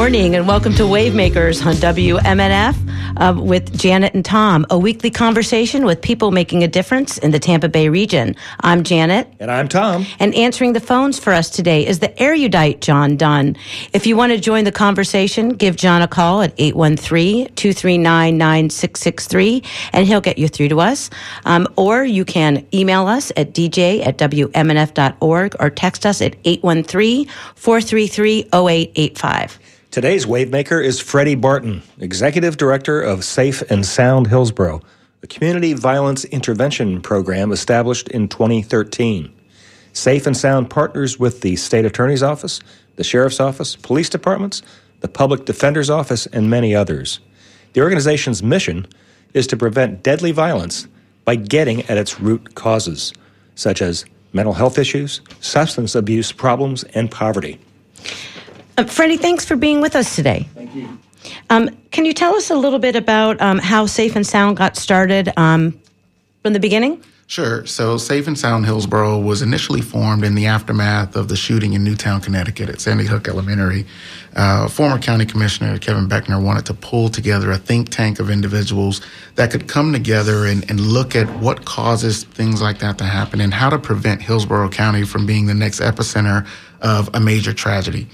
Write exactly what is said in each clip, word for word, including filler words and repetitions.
morning and welcome to Wavemakers on W M N F uh, with Janet and Tom, a weekly conversation with people making a difference in the Tampa Bay region. I'm Janet. And I'm Tom. And answering the phones for us today is the erudite John Dunn. If you want to join the conversation, give John a call at eight one three, two three nine, nine six six three and he'll get you through to us. Um, or you can email us at d j at w m n f dot org or text us at eight one three, four three three, oh eight eight five. Today's Wavemaker is Freddie Barton, Executive Director of Safe and Sound Hillsborough, a community violence intervention program established in twenty thirteen. Safe and Sound partners with the State Attorney's Office, the Sheriff's Office, police departments, the Public Defender's Office, and many others. The organization's mission is to prevent deadly violence by getting at its root causes, such as mental health issues, substance abuse problems, and poverty. Uh, Freddie, thanks for being with us today. Thank you. Um, can you tell us a little bit about um, how Safe and Sound got started um, from the beginning? Sure. So Safe and Sound Hillsborough was initially formed in the aftermath of the shooting in Newtown, Connecticut at Sandy Hook Elementary. Uh, former County Commissioner Kevin Beckner wanted to pull together a think tank of individuals that could come together and, and look at what causes things like that to happen and how to prevent Hillsborough County from being the next epicenter of a major tragedy.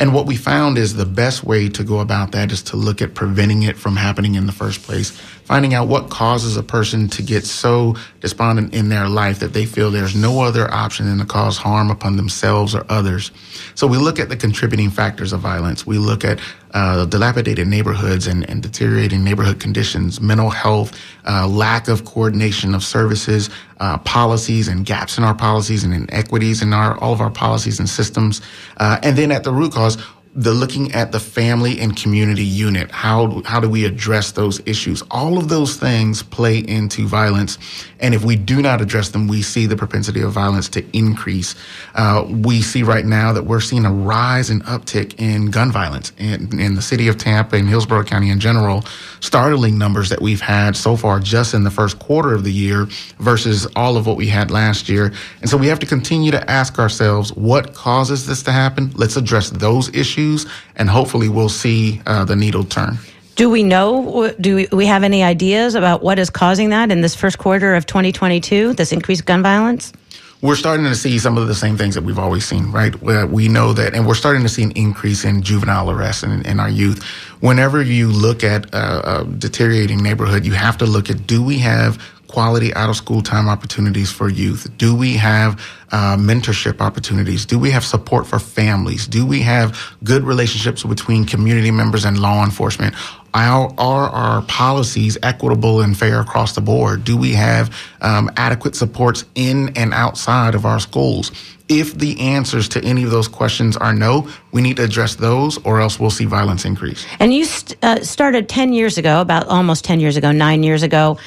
And what we found is the best way to go about that is to look at preventing it from happening in the first place, finding out what causes a person to get so despondent in their life that they feel there's no other option than to cause harm upon themselves or others. So we look at the contributing factors of violence. We look at uh dilapidated neighborhoods and, and deteriorating neighborhood conditions, mental health, uh lack of coordination of services, uh policies and gaps in our policies and inequities in our all of our policies and systems. Uh and then at the root cause, the looking at the family and community unit. How how do we address those issues? All of those things play into violence. And if we do not address them, we see the propensity of violence to increase. Uh, we see right now that we're seeing a rise and uptick in gun violence in, in the city of Tampa and Hillsborough County in general. Startling numbers that we've had so far just in the first quarter of the year versus all of what we had last year. And so we have to continue to ask ourselves, what causes this to happen? Let's address those issues. And hopefully we'll see uh, the needle turn. Do we know, do we, we have any ideas about what is causing that in this first quarter of twenty twenty-two, this increased gun violence? We're starting to see some of the same things that we've always seen, right? We know that, and we're starting to see an increase in juvenile arrests in, in our youth. Whenever you look at uh, a deteriorating neighborhood, you have to look at, do we have quality out-of-school time opportunities for youth? Do we have uh, mentorship opportunities? Do we have support for families? Do we have good relationships between community members and law enforcement? Are, are our policies equitable and fair across the board? Do we have um, adequate supports in and outside of our schools? If the answers to any of those questions are no, we need to address those or else we'll see violence increase. And you st- uh, started ten years ago, about almost ten years ago, nine years ago,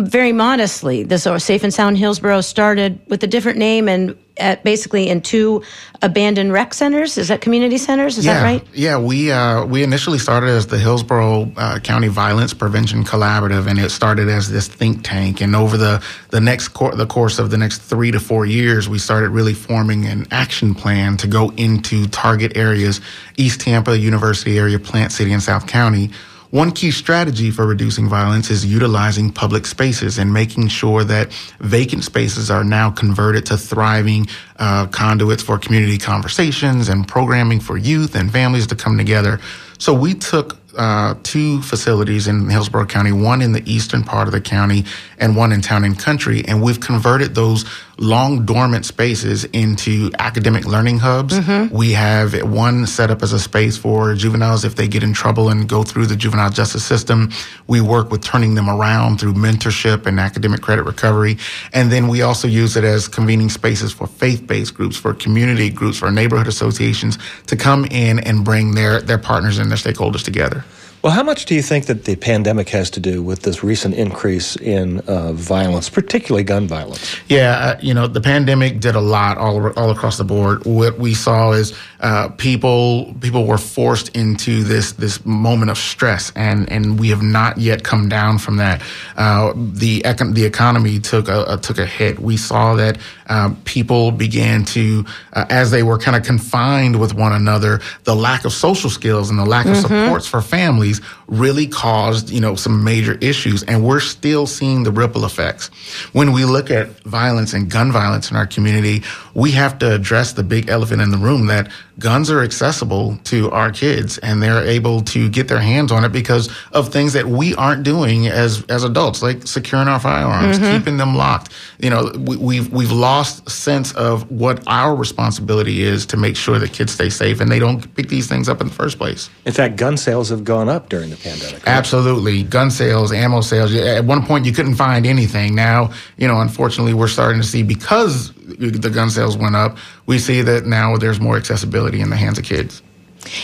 very modestly. This Safe and Sound Hillsborough started with a different name and at basically in two abandoned rec centers. Is that community centers? Is yeah. that right? Yeah, we uh, we initially started as the Hillsborough uh, County Violence Prevention Collaborative, and it started as this think tank. And over the the next cor- the course of the next three to four years, we started really forming an action plan to go into target areas: East Tampa, University Area, Plant City, and South County. One key strategy for reducing violence is utilizing public spaces and making sure that vacant spaces are now converted to thriving uh, conduits for community conversations and programming for youth and families to come together. So we took uh, two facilities in Hillsborough County, one in the eastern part of the county and one in Town and Country, and we've converted those long dormant spaces into academic learning hubs. Mm-hmm. We have one set up as a space for juveniles if they get in trouble and go through the juvenile justice system. We work with turning them around through mentorship and academic credit recovery. And then we also use it as convening spaces for faith-based groups, for community groups, for neighborhood associations to come in and bring their, their partners and their stakeholders together. Well, how much do you think that the pandemic has to do with this recent increase in uh, violence, particularly gun violence? Yeah, uh, you know, the pandemic did a lot all over, all across the board. What we saw is uh, people people were forced into this this moment of stress, and, and we have not yet come down from that. Uh, the econ- the economy took a, a took a hit. We saw that um, people began to, uh, as they were kind of confined with one another, the lack of social skills and the lack of mm-hmm. supports for families really caused, you know, some major issues. And we're still seeing the ripple effects. When we look at violence and gun violence in our community, we have to address the big elephant in the room that guns are accessible to our kids, and they're able to get their hands on it because of things that we aren't doing as as adults, like securing our firearms, mm-hmm. keeping them locked. You know, we, we've we've lost sense of what our responsibility is to make sure that kids stay safe and they don't pick these things up in the first place. In fact, gun sales have gone up during the pandemic. Right? Absolutely, gun sales, ammo sales. At one point, you couldn't find anything. Now, you know, unfortunately, we're starting to see, because the gun sales went up, we see that now there's more accessibility in the hands of kids.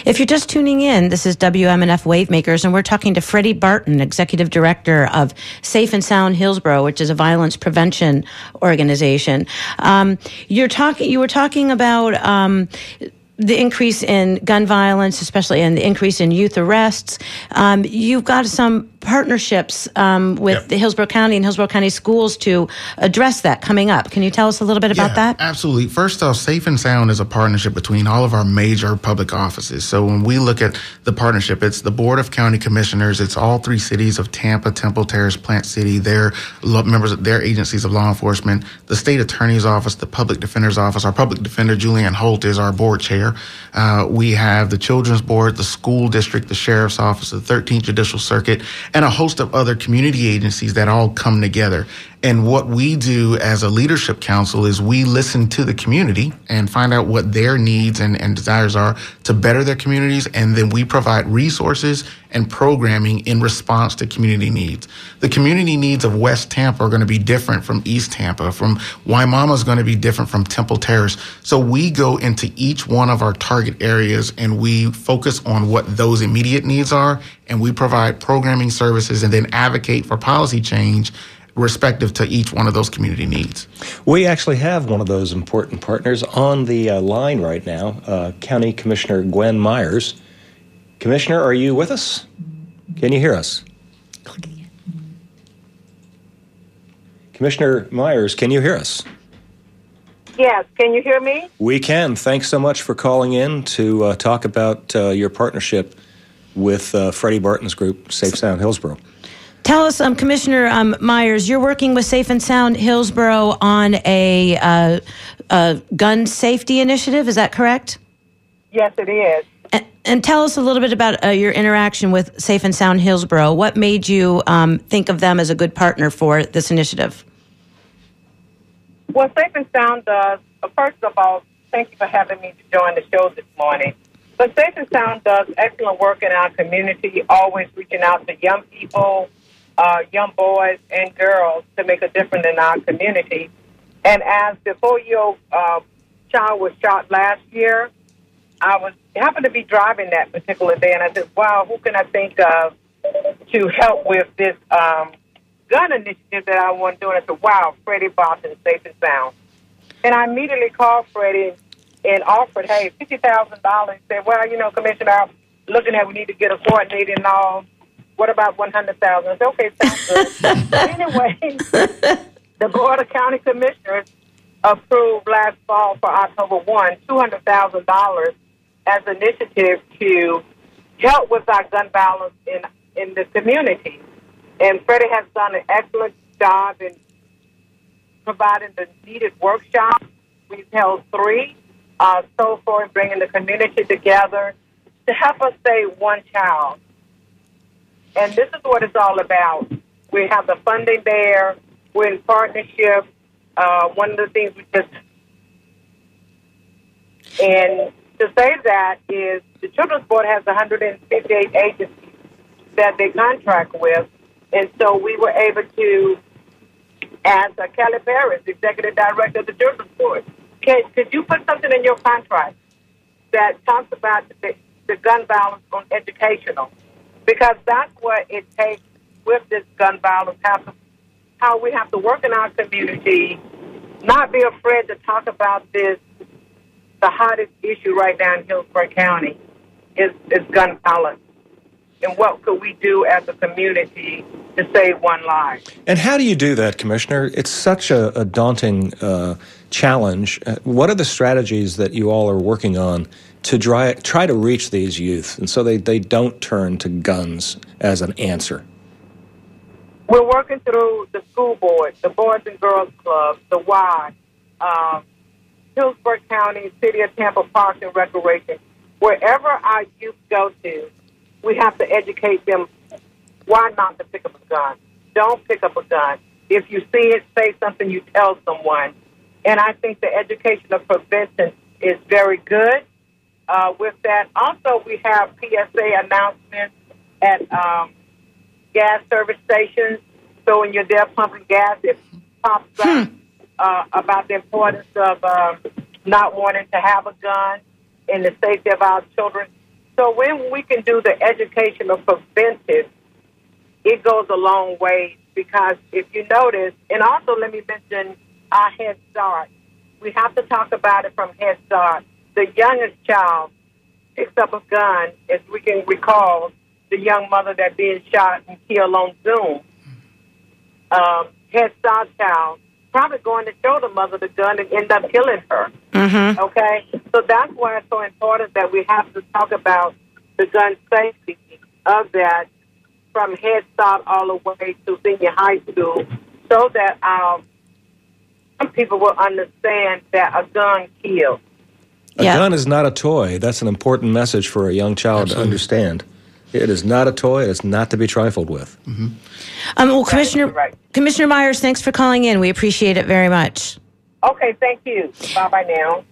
If you're just tuning in, this is W M N F Wavemakers, and we're talking to Freddie Barton, Executive Director of Safe and Sound Hillsborough, which is a violence prevention organization. Um, you're talking. You were talking about um, the increase in gun violence, especially, and the increase in youth arrests. Um, you've got some partnerships um, with yep. the Hillsborough County and Hillsborough County Schools to address that coming up. Can you tell us a little bit about yeah, that? Absolutely. First off, Safe and Sound is a partnership between all of our major public offices. So when we look at the partnership, it's the Board of County Commissioners. It's all three cities of Tampa, Temple Terrace, Plant City, their members of their agencies of law enforcement, the State Attorney's Office, the Public Defender's Office. Our Public Defender, Julianne Holt, is our board chair. Uh, we have the Children's Board, the school district, the Sheriff's Office, the thirteenth Judicial Circuit, and a host of other community agencies that all come together. And what we do as a leadership council is we listen to the community and find out what their needs and, and desires are to better their communities. And then we provide resources and programming in response to community needs. The community needs of West Tampa are going to be different from East Tampa, from Waimama is going to be different from Temple Terrace. So we go into each one of our target areas and we focus on what those immediate needs are. And we provide programming services and then advocate for policy change respective to each one of those community needs. We actually have one of those important partners on the uh, line right now, uh, County Commissioner Gwen Myers. Commissioner, are you with us? Can you hear us? Commissioner Myers, can you hear us? Yes, can you hear me? We can. Thanks so much for calling in to uh, talk about uh, your partnership with uh, Freddie Barton's group, Safe Sound Hillsborough. Tell us, um, Commissioner um, Myers, you're working with Safe and Sound Hillsborough on a, uh, a gun safety initiative. Is that correct? Yes, it is. And, and tell us a little bit about uh, your interaction with Safe and Sound Hillsborough. What made you um, think of them as a good partner for this initiative? Well, Safe and Sound does, uh, first of all, thank you for having me to join the show this morning. But Safe and Sound does excellent work in our community, always reaching out to young people, Uh, young boys and girls to make a difference in our community. And as the four-year-old uh, child was shot last year, I was happened to be driving that particular day, and I said, wow, who can I think of to help with this um, gun initiative that I want to do? And I said, wow, Freddie Barton, Safe and Sound. And I immediately called Freddie and offered, hey, fifty thousand dollars. Said, well, you know, Commissioner, I'm looking at we need to get a coordinator and all. What about one hundred thousand dollars? I said, okay, sounds good. But anyway, the Board of County Commissioners approved last fall for October first two hundred thousand dollars as an initiative to help with our gun violence in, in the community. And Freddie has done an excellent job in providing the needed workshops. We've held three uh, so far in bringing the community together to help us save one child. And this is what it's all about. We have the funding there. We're in partnership. Uh, one of the things we just... And to say that is the Children's Board has one hundred fifty-eight agencies that they contract with. And so we were able to ask uh, Kelly Paris, Executive Director of the Children's Board, can, could you put something in your contract that talks about the, the gun violence on educational? because that's what it takes with this gun violence, how, how we have to work in our community, not be afraid to talk about this. The hottest issue right now in Hillsborough County is, is gun violence. And what could we do as a community to save one life? And how do you do that, Commissioner? It's such a, a daunting uh, challenge. Uh, what are the strategies that you all are working on to try, try to reach these youth, and so they, they don't turn to guns as an answer? We're working through the school board, the Boys and Girls Club, the Y, um, Hillsborough County, City of Tampa Parks and Recreation. Wherever our youth go to, we have to educate them why not to pick up a gun. Don't pick up a gun. If you see it, say something, you tell someone. And I think the education of prevention is very good. Uh, with that, also we have P S A announcements at um, gas service stations. So when you're there pumping gas, it pops up hmm. uh, about the importance of uh, not wanting to have a gun and the safety of our children. So when we can do the education of preventive, it goes a long way, because if you notice, and also let me mention our Head Start. We have to talk about it from Head Start. The youngest child picks up a gun, as we can recall, the young mother that being shot and killed on Zoom. Um, Head Start child probably going to show the mother the gun and end up killing her. Mm-hmm. Okay? So that's why it's so important that we have to talk about the gun safety of that from Head Start all the way to senior high school, so that um, some people will understand that a gun kills. A yeah. gun is not a toy. That's an important message for a young child Absolutely. To understand. It is not a toy. It's not to be trifled with. Mm-hmm. Um, well, Commissioner right. Commissioner Myers, thanks for calling in. We appreciate it very much. Okay, thank you. Bye-bye now.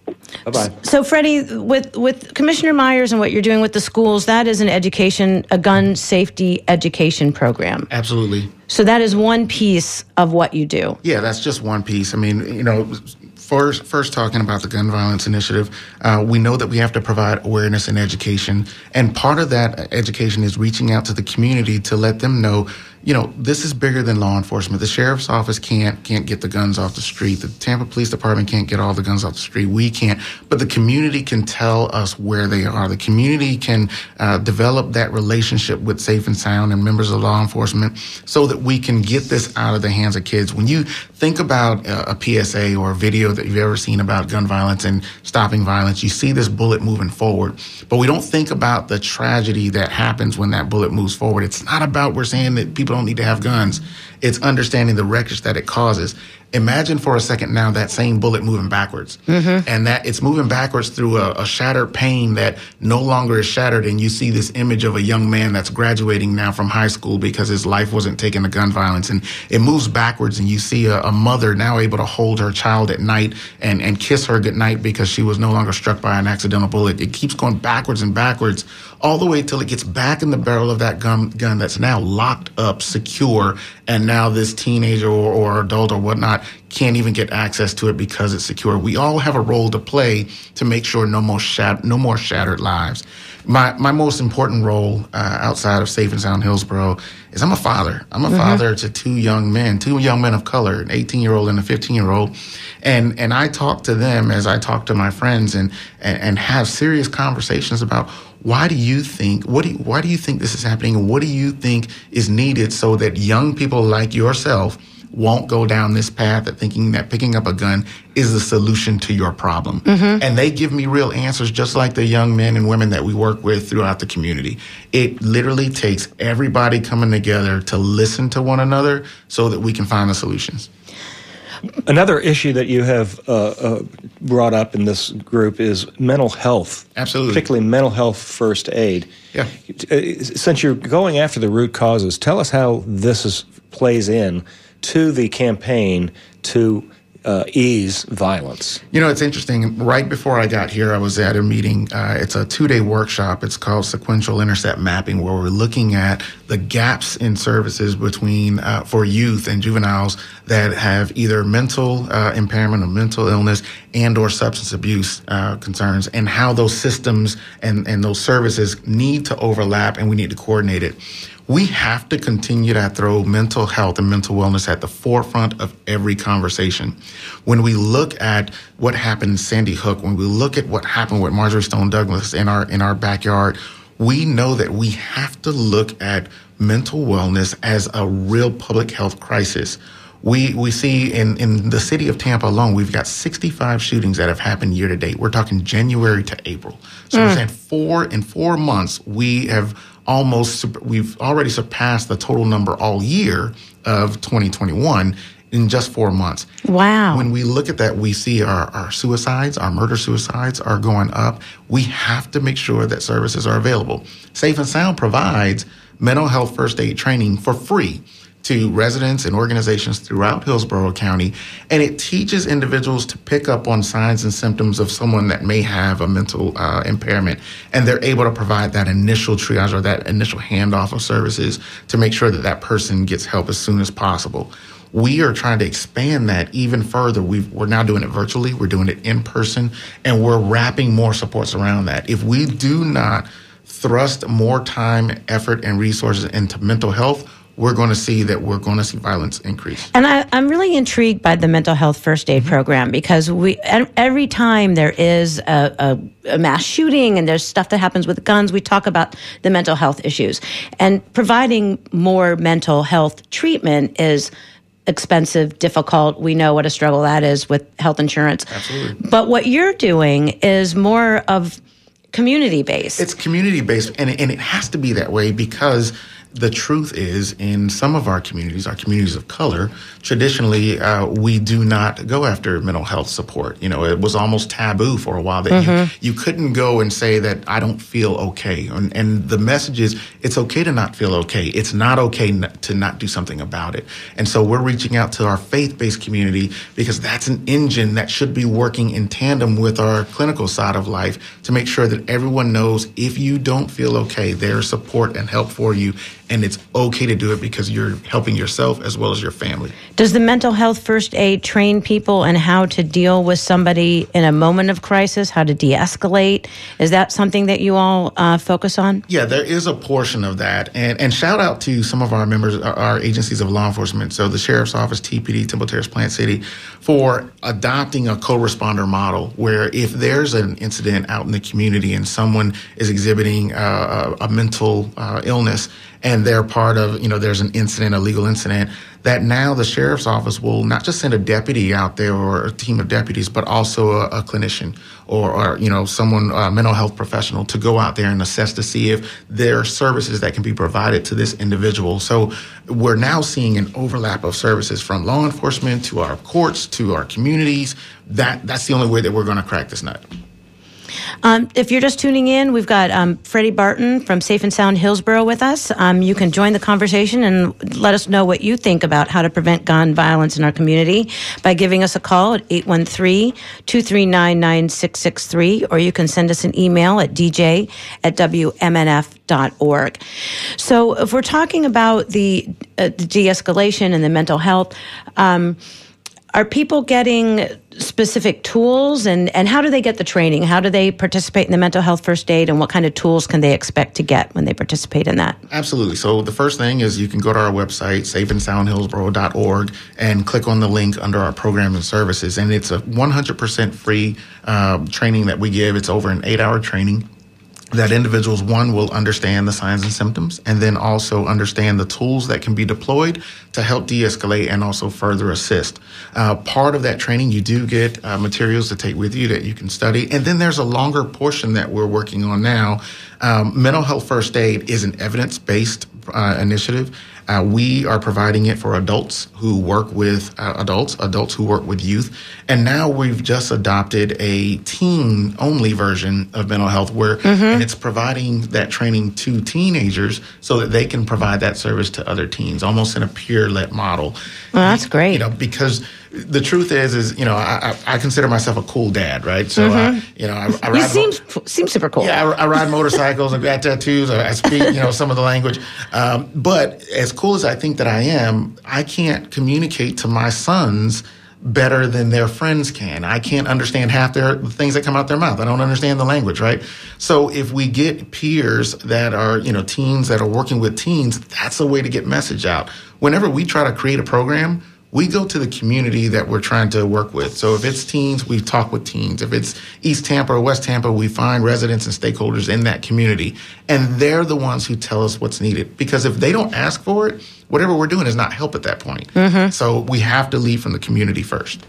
Bye-bye. So, Freddie, with, with Commissioner Myers and what you're doing with the schools, that is an education, a gun safety education program. Absolutely. So that is one piece of what you do. Yeah, that's just one piece. I mean, you know, First, first talking about the gun violence initiative, uh, we know that we have to provide awareness and education. And part of that education is reaching out to the community to let them know, you know, this is bigger than law enforcement. The sheriff's office can't can't get the guns off the street. The Tampa Police Department can't get all the guns off the street. We can't. But the community can tell us where they are. The community can uh, develop that relationship with Safe and Sound and members of law enforcement, so that we can get this out of the hands of kids. When you think about a, a P S A or a video that you've ever seen about gun violence and stopping violence, you see this bullet moving forward. But we don't think about the tragedy that happens when that bullet moves forward. It's not about we're saying that people don't need to have guns. It's understanding the wreckage that it causes. Imagine for a second now that same bullet moving backwards, mm-hmm. and that it's moving backwards through a, a shattered pane that no longer is shattered, and you see this image of a young man that's graduating now from high school because his life wasn't taken to gun violence, and it moves backwards, and you see a, a mother now able to hold her child at night and, and kiss her goodnight because she was no longer struck by an accidental bullet. It keeps going backwards and backwards all the way till it gets back in the barrel of that gun, gun that's now locked up, secure, and now this teenager or, or adult or whatnot can't even get access to it because it's secure. We all have a role to play to make sure no more shat- no more shattered lives. My my most important role uh, outside of Safe and Sound Hillsborough is I'm a father. I'm a mm-hmm. father to two young men, two young men of color, an eighteen-year-old and a fifteen-year-old. And and I talk to them as I talk to my friends, and, and, and have serious conversations about, why do you think, what do you, why do you think this is happening? And what do you think is needed so that young people like yourself won't go down this path of thinking that picking up a gun is the solution to your problem? Mm-hmm. And they give me real answers, just like the young men and women that we work with throughout the community. It literally takes everybody coming together to listen to one another so that we can find the solutions. Another issue that you have uh, uh, brought up in this group is mental health. Absolutely. Particularly mental health first aid. Yeah. Since you're going after the root causes, tell us how this is, plays in to the campaign to uh, ease violence? You know, it's interesting. Right before I got here, I was at a meeting. Uh, it's a two-day workshop. It's called Sequential Intercept Mapping, where we're looking at the gaps in services between uh, for youth and juveniles that have either mental uh, impairment or mental illness and or substance abuse uh, concerns, and how those systems and, and those services need to overlap, and we need to coordinate it. We have to continue to throw mental health and mental wellness at the forefront of every conversation. When we look at what happened in Sandy Hook, when we look at what happened with Marjorie Stone Douglas in our in our backyard, we know that we have to look at mental wellness as a real public health crisis. We we see in, in the city of Tampa alone, we've got sixty-five shootings that have happened year to date. We're talking January to April. So mm. we're saying four in four months, we have almost, we've already surpassed the total number all year of twenty twenty-one in just four months. Wow. When we look at that, we see our, our suicides, our murder suicides are going up. We have to make sure that services are available. Safe and Sound provides mental health first aid training for free to residents and organizations throughout Hillsborough County, and it teaches individuals to pick up on signs and symptoms of someone that may have a mental uh, impairment, and they're able to provide that initial triage or that initial handoff of services to make sure that that person gets help as soon as possible. We are trying to expand that even further. We've, we're now doing it virtually, we're doing it in person, and we're wrapping more supports around that. If we do not thrust more time, effort, and resources into mental health, we're going to see that we're going to see violence increase. And I, I'm really intrigued by the Mental Health First Aid program, because we every time there is a, a, a mass shooting and there's stuff that happens with guns, we talk about the mental health issues. And providing more mental health treatment is expensive, difficult. We know what a struggle that is with health insurance. Absolutely. But what you're doing is more of community-based. It's community-based, and, and it has to be that way, because the truth is, in some of our communities, our communities of color, traditionally, uh, we do not go after mental health support. You know, it was almost taboo for a while that mm-hmm. you, you couldn't go and say that I don't feel okay. And, and the message is, it's okay to not feel okay. It's not okay n- to not do something about it. And so we're reaching out to our faith-based community, because that's an engine that should be working in tandem with our clinical side of life to make sure that everyone knows if you don't feel okay, there's support and help for you. And it's okay to do it, because you're helping yourself as well as your family. Does the Mental Health First Aid train people in how to deal with somebody in a moment of crisis, how to de-escalate? Is that something that you all uh, focus on? Yeah, there is a portion of that. And, and shout out to some of our members, our agencies of law enforcement. So the Sheriff's Office, T P D, Temple Terrace, Plant City, for adopting a co-responder model, where if there's an incident out in the community and someone is exhibiting uh, a mental uh, illness, and they're part of, you know, there's an incident, a legal incident, that now the Sheriff's Office will not just send a deputy out there or a team of deputies, but also a, a clinician or, or, you know, someone, a mental health professional, to go out there and assess to see if there are services that can be provided to this individual. So we're now seeing an overlap of services from law enforcement to our courts, to our communities. That that's the only way that we're going to crack this nut. Um, if you're just tuning in, we've got um, Freddie Barton from Safe and Sound Hillsborough with us. Um, you can join the conversation and let us know what you think about how to prevent gun violence in our community by giving us a call at eight one three, two three nine, nine six six three, or you can send us an email at d j at w m n f dot org. So if we're talking about the, uh, the de-escalation and the mental health, um, are people getting specific tools, and, and how do they get the training? How do they participate in the Mental Health First Aid, and what kind of tools can they expect to get when they participate in that? Absolutely. So the first thing is you can go to our website, safe and sound hillsborough dot org, and click on the link under our programs and services. And it's a one hundred percent free uh, training that we give. It's over an eight-hour training that individuals, one, will understand the signs and symptoms, and then also understand the tools that can be deployed to help de-escalate and also further assist. Uh, part of that training, you do get uh, materials to take with you that you can study. And then there's a longer portion that we're working on now. Um, Mental Health First Aid is an evidence-based uh, initiative. Uh, we are providing it for adults who work with uh, adults, adults who work with youth. And now we've just adopted a teen-only version of mental health, where mm-hmm. and it's providing that training to teenagers so that they can provide that service to other teens, almost in a peer-led model. Well, that's great. You know, because the truth is, is you know, I, I consider myself a cool dad, right? So, mm-hmm. I, you know, I, I ride. You seem mo- seem super cool. Yeah, I, I ride motorcycles. I've got tattoos. I, I speak, you know, some of the language. Um, but as cool as I think that I am, I can't communicate to my sons better than their friends can. I can't understand half their the things that come out their mouth. I don't understand the language, right? So if we get peers that are, you know, teens that are working with teens, that's a way to get message out. Whenever we try to create a program, we go to the community that we're trying to work with. So if it's teens, we talk with teens. If it's East Tampa or West Tampa, we find residents and stakeholders in that community. And they're the ones who tell us what's needed. Because if they don't ask for it, whatever we're doing is not help at that point. Mm-hmm. So we have to lead from the community first.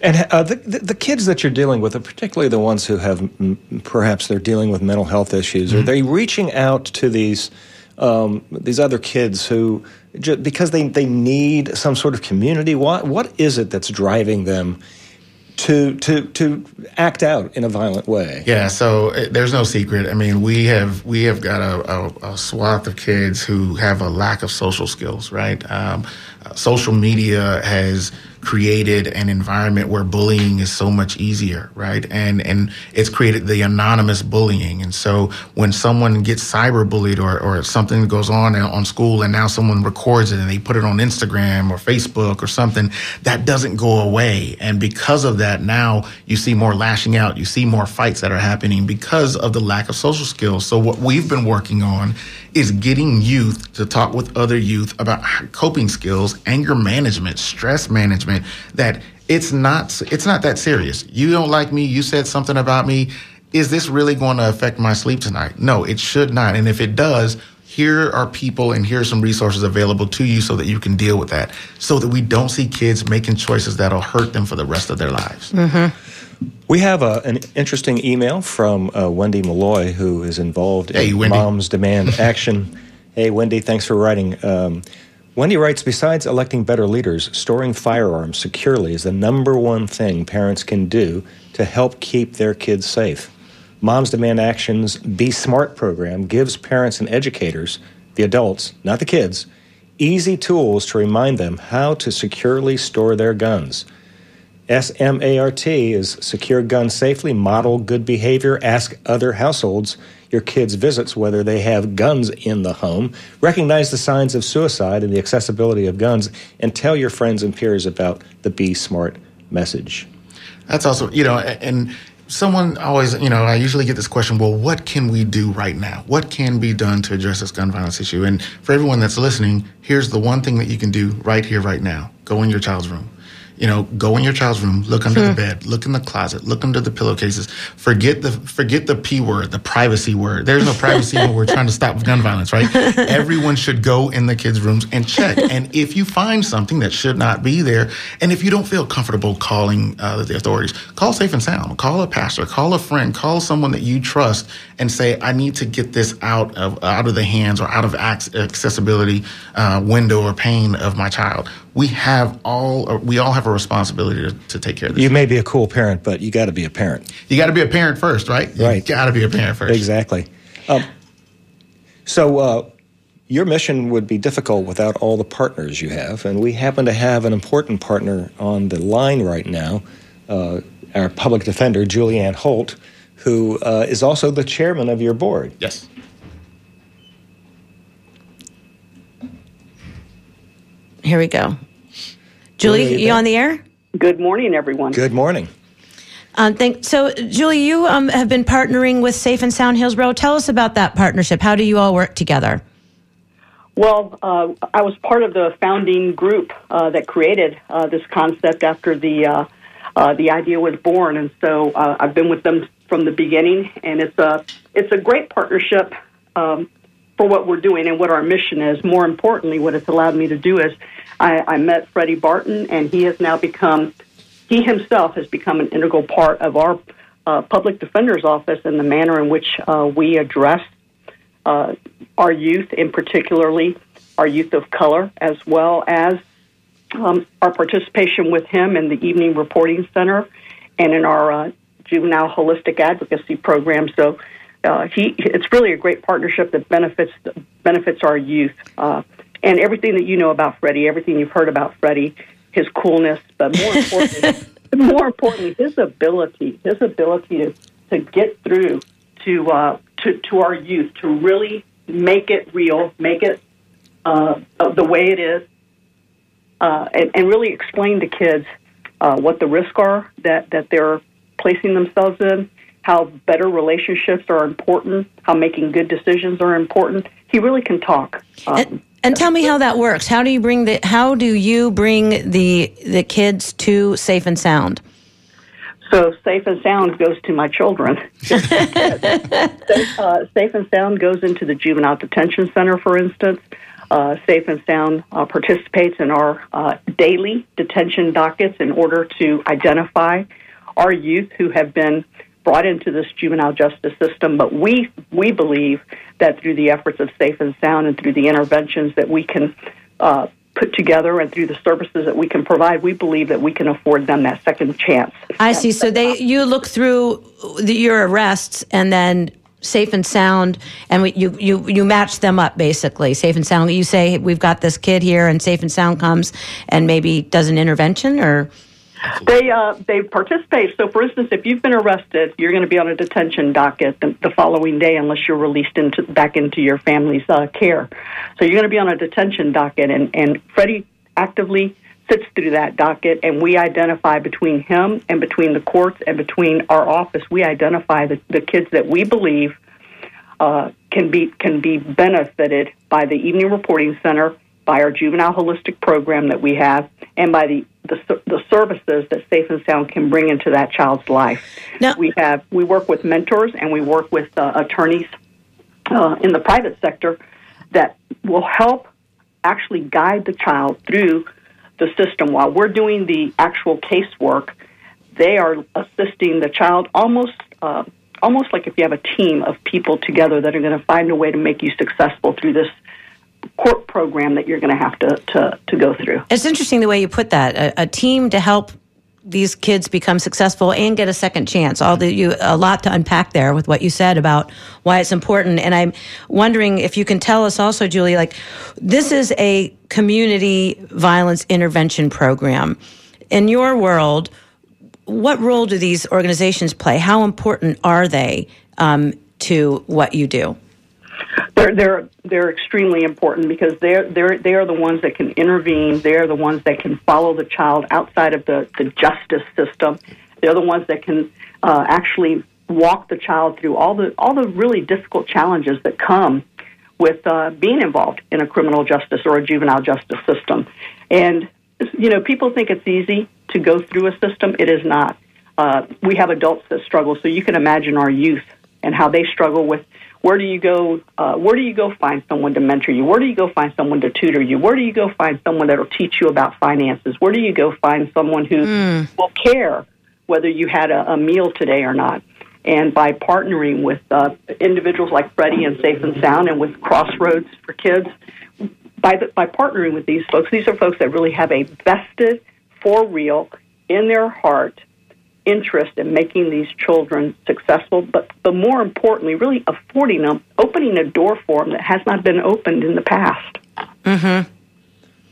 And uh, the, the kids that you're dealing with, particularly the ones who have perhaps they're dealing with mental health issues, mm-hmm. are they reaching out to these um, these other kids who... because they, they need some sort of community? What what is it that's driving them to to to act out in a violent way? Yeah, so it, there's no secret. I mean, we have we have got a, a, a swath of kids who have a lack of social skills, right? Um, social media has created an environment where bullying is so much easier, right? And and it's created the anonymous bullying. And so when someone gets cyberbullied or, or something goes on on school and now someone records it and they put it on Instagram or Facebook or something, that doesn't go away. And because of that, now you see more lashing out. You see more fights that are happening because of the lack of social skills. So what we've been working on is getting youth to talk with other youth about coping skills, anger management, stress management, that it's not it's not that serious. You don't like me. You said something about me. Is this really going to affect my sleep tonight? No, it should not. And if it does, here are people and here are some resources available to you so that you can deal with that, so that we don't see kids making choices that'll hurt them for the rest of their lives. Mm-hmm. We have a, an interesting email from uh, Wendy Malloy, who is involved in hey, Moms Demand Action. Hey, Wendy, thanks for writing. Um, Wendy writes, besides electing better leaders, storing firearms securely is the number one thing parents can do to help keep their kids safe. Moms Demand Action's Be Smart program gives parents and educators, the adults, not the kids, easy tools to remind them how to securely store their guns. S M A R T is secure gun safely, model good behavior, ask other households your kids' visits whether they have guns in the home, recognize the signs of suicide and the accessibility of guns, and tell your friends and peers about the Be Smart message. That's also, you know, and someone always, you know, I usually get this question, well, what can we do right now? What can be done to address this gun violence issue? And for everyone that's listening, here's the one thing that you can do right here, right now. Go in your child's room. You know, go in your child's room, look under hmm. the bed, look in the closet, look under the pillowcases. Forget the forget the P word, the privacy word. There's no privacy when we're trying to stop gun violence, right? Everyone should go in the kids' rooms and check. And if you find something that should not be there, and if you don't feel comfortable calling uh, the authorities, call Safe and Sound, call a pastor, call a friend, call someone that you trust and say, I need to get this out of out of the hands or out of accessibility uh, window or pane of my child. We have all we all have a responsibility to, to take care of this. You may be a cool parent, but you got to be a parent. You got to be a parent first, right? Right. You got to be a parent first. Exactly. Um, so uh, your mission would be difficult without all the partners you have, and we happen to have an important partner on the line right now, uh, our public defender, Julianne Holt, who uh, is also the chairman of your board. Yes. Here we go. Julie, you on the air? Good morning, everyone. Good morning. Um, thank, so, Julie, you um, have been partnering with Safe and Sound Hillsborough. Tell us about that partnership. How do you all work together? Well, uh, I was part of the founding group uh, that created uh, this concept after the uh, uh, the idea was born, and so uh, I've been with them from the beginning. And it's a it's a great partnership um, for what we're doing and what our mission is. More importantly, what it's allowed me to do is I, I met Freddie Barton, and he has now become, he himself has become an integral part of our uh, public defender's office and the manner in which uh, we address uh, our youth, and particularly our youth of color, as well as um, our participation with him in the Evening Reporting Center and in our uh, juvenile holistic advocacy program. So uh, he, it's really a great partnership that benefits benefits our youth. Uh, And everything that you know about Freddie, everything you've heard about Freddie, his coolness, but more importantly, more importantly, his ability, his ability to, to get through to, uh, to to our youth, to really make it real, make it uh, the way it is, uh, and, and really explain to kids uh, what the risks are that, that they're placing themselves in, how better relationships are important, how making good decisions are important. He really can talk. Um, and- And tell me how that works. How do you bring the? How do you bring the the kids to Safe and Sound? So Safe and Sound goes to my children. uh, Safe and Sound goes into the juvenile detention center, for instance. Uh, Safe and Sound uh, participates in our uh, daily detention dockets in order to identify our youth who have been brought into this juvenile justice system, but we we believe that through the efforts of Safe and Sound and through the interventions that we can uh, put together and through the services that we can provide, we believe that we can afford them that second chance. I see. So they, you look through the, your arrests and then Safe and Sound, and we, you, you, you match them up, basically. Safe and Sound, you say, we've got this kid here, and Safe and Sound comes and maybe does an intervention or... They uh, they participate. So, for instance, if you've been arrested, you're going to be on a detention docket the, the following day unless you're released into back into your family's uh, care. So you're going to be on a detention docket, and, and Freddie actively sits through that docket, and we identify between him and between the courts and between our office, we identify the, the kids that we believe uh, can be can be benefited by the Evening Reporting Center, by our juvenile holistic program that we have, and by the The, the services that Safe and Sound can bring into that child's life. Now, we have we work with mentors and we work with uh, attorneys uh, in the private sector that will help actually guide the child through the system. While we're doing the actual casework, they are assisting the child almost uh, almost like if you have a team of people together that are going to find a way to make you successful through this court program that you're going to have to, to, to go through. It's interesting the way you put that, a, a team to help these kids become successful and get a second chance. All the, you, a lot to unpack there with what you said about why it's important. And I'm wondering if you can tell us also, Julie, like this is a community violence intervention program. In your world, what role do these organizations play? How important are they um, to what you do? They're they're they're extremely important because they're they're they are the ones that can intervene. They are the ones that can follow the child outside of the, the justice system. They're the ones that can uh, actually walk the child through all the all the really difficult challenges that come with uh, being involved in a criminal justice or a juvenile justice system. And you know, people think it's easy to go through a system. It is not. Uh, we have adults that struggle, so you can imagine our youth and how they struggle with. Where do you go? Uh, where do you go find someone to mentor you? Where do you go find someone to tutor you? Where do you go find someone that will teach you about finances? Where do you go find someone who mm. will care whether you had a, a meal today or not? And by partnering with uh, individuals like Freddie and Safe and Sound and with Crossroads for Kids, by the, by partnering with these folks, these are folks that really have a vested, for real, in their heart, interest in making these children successful, but, but more importantly, really affording them, opening a door for them that has not been opened in the past. Mm-hmm.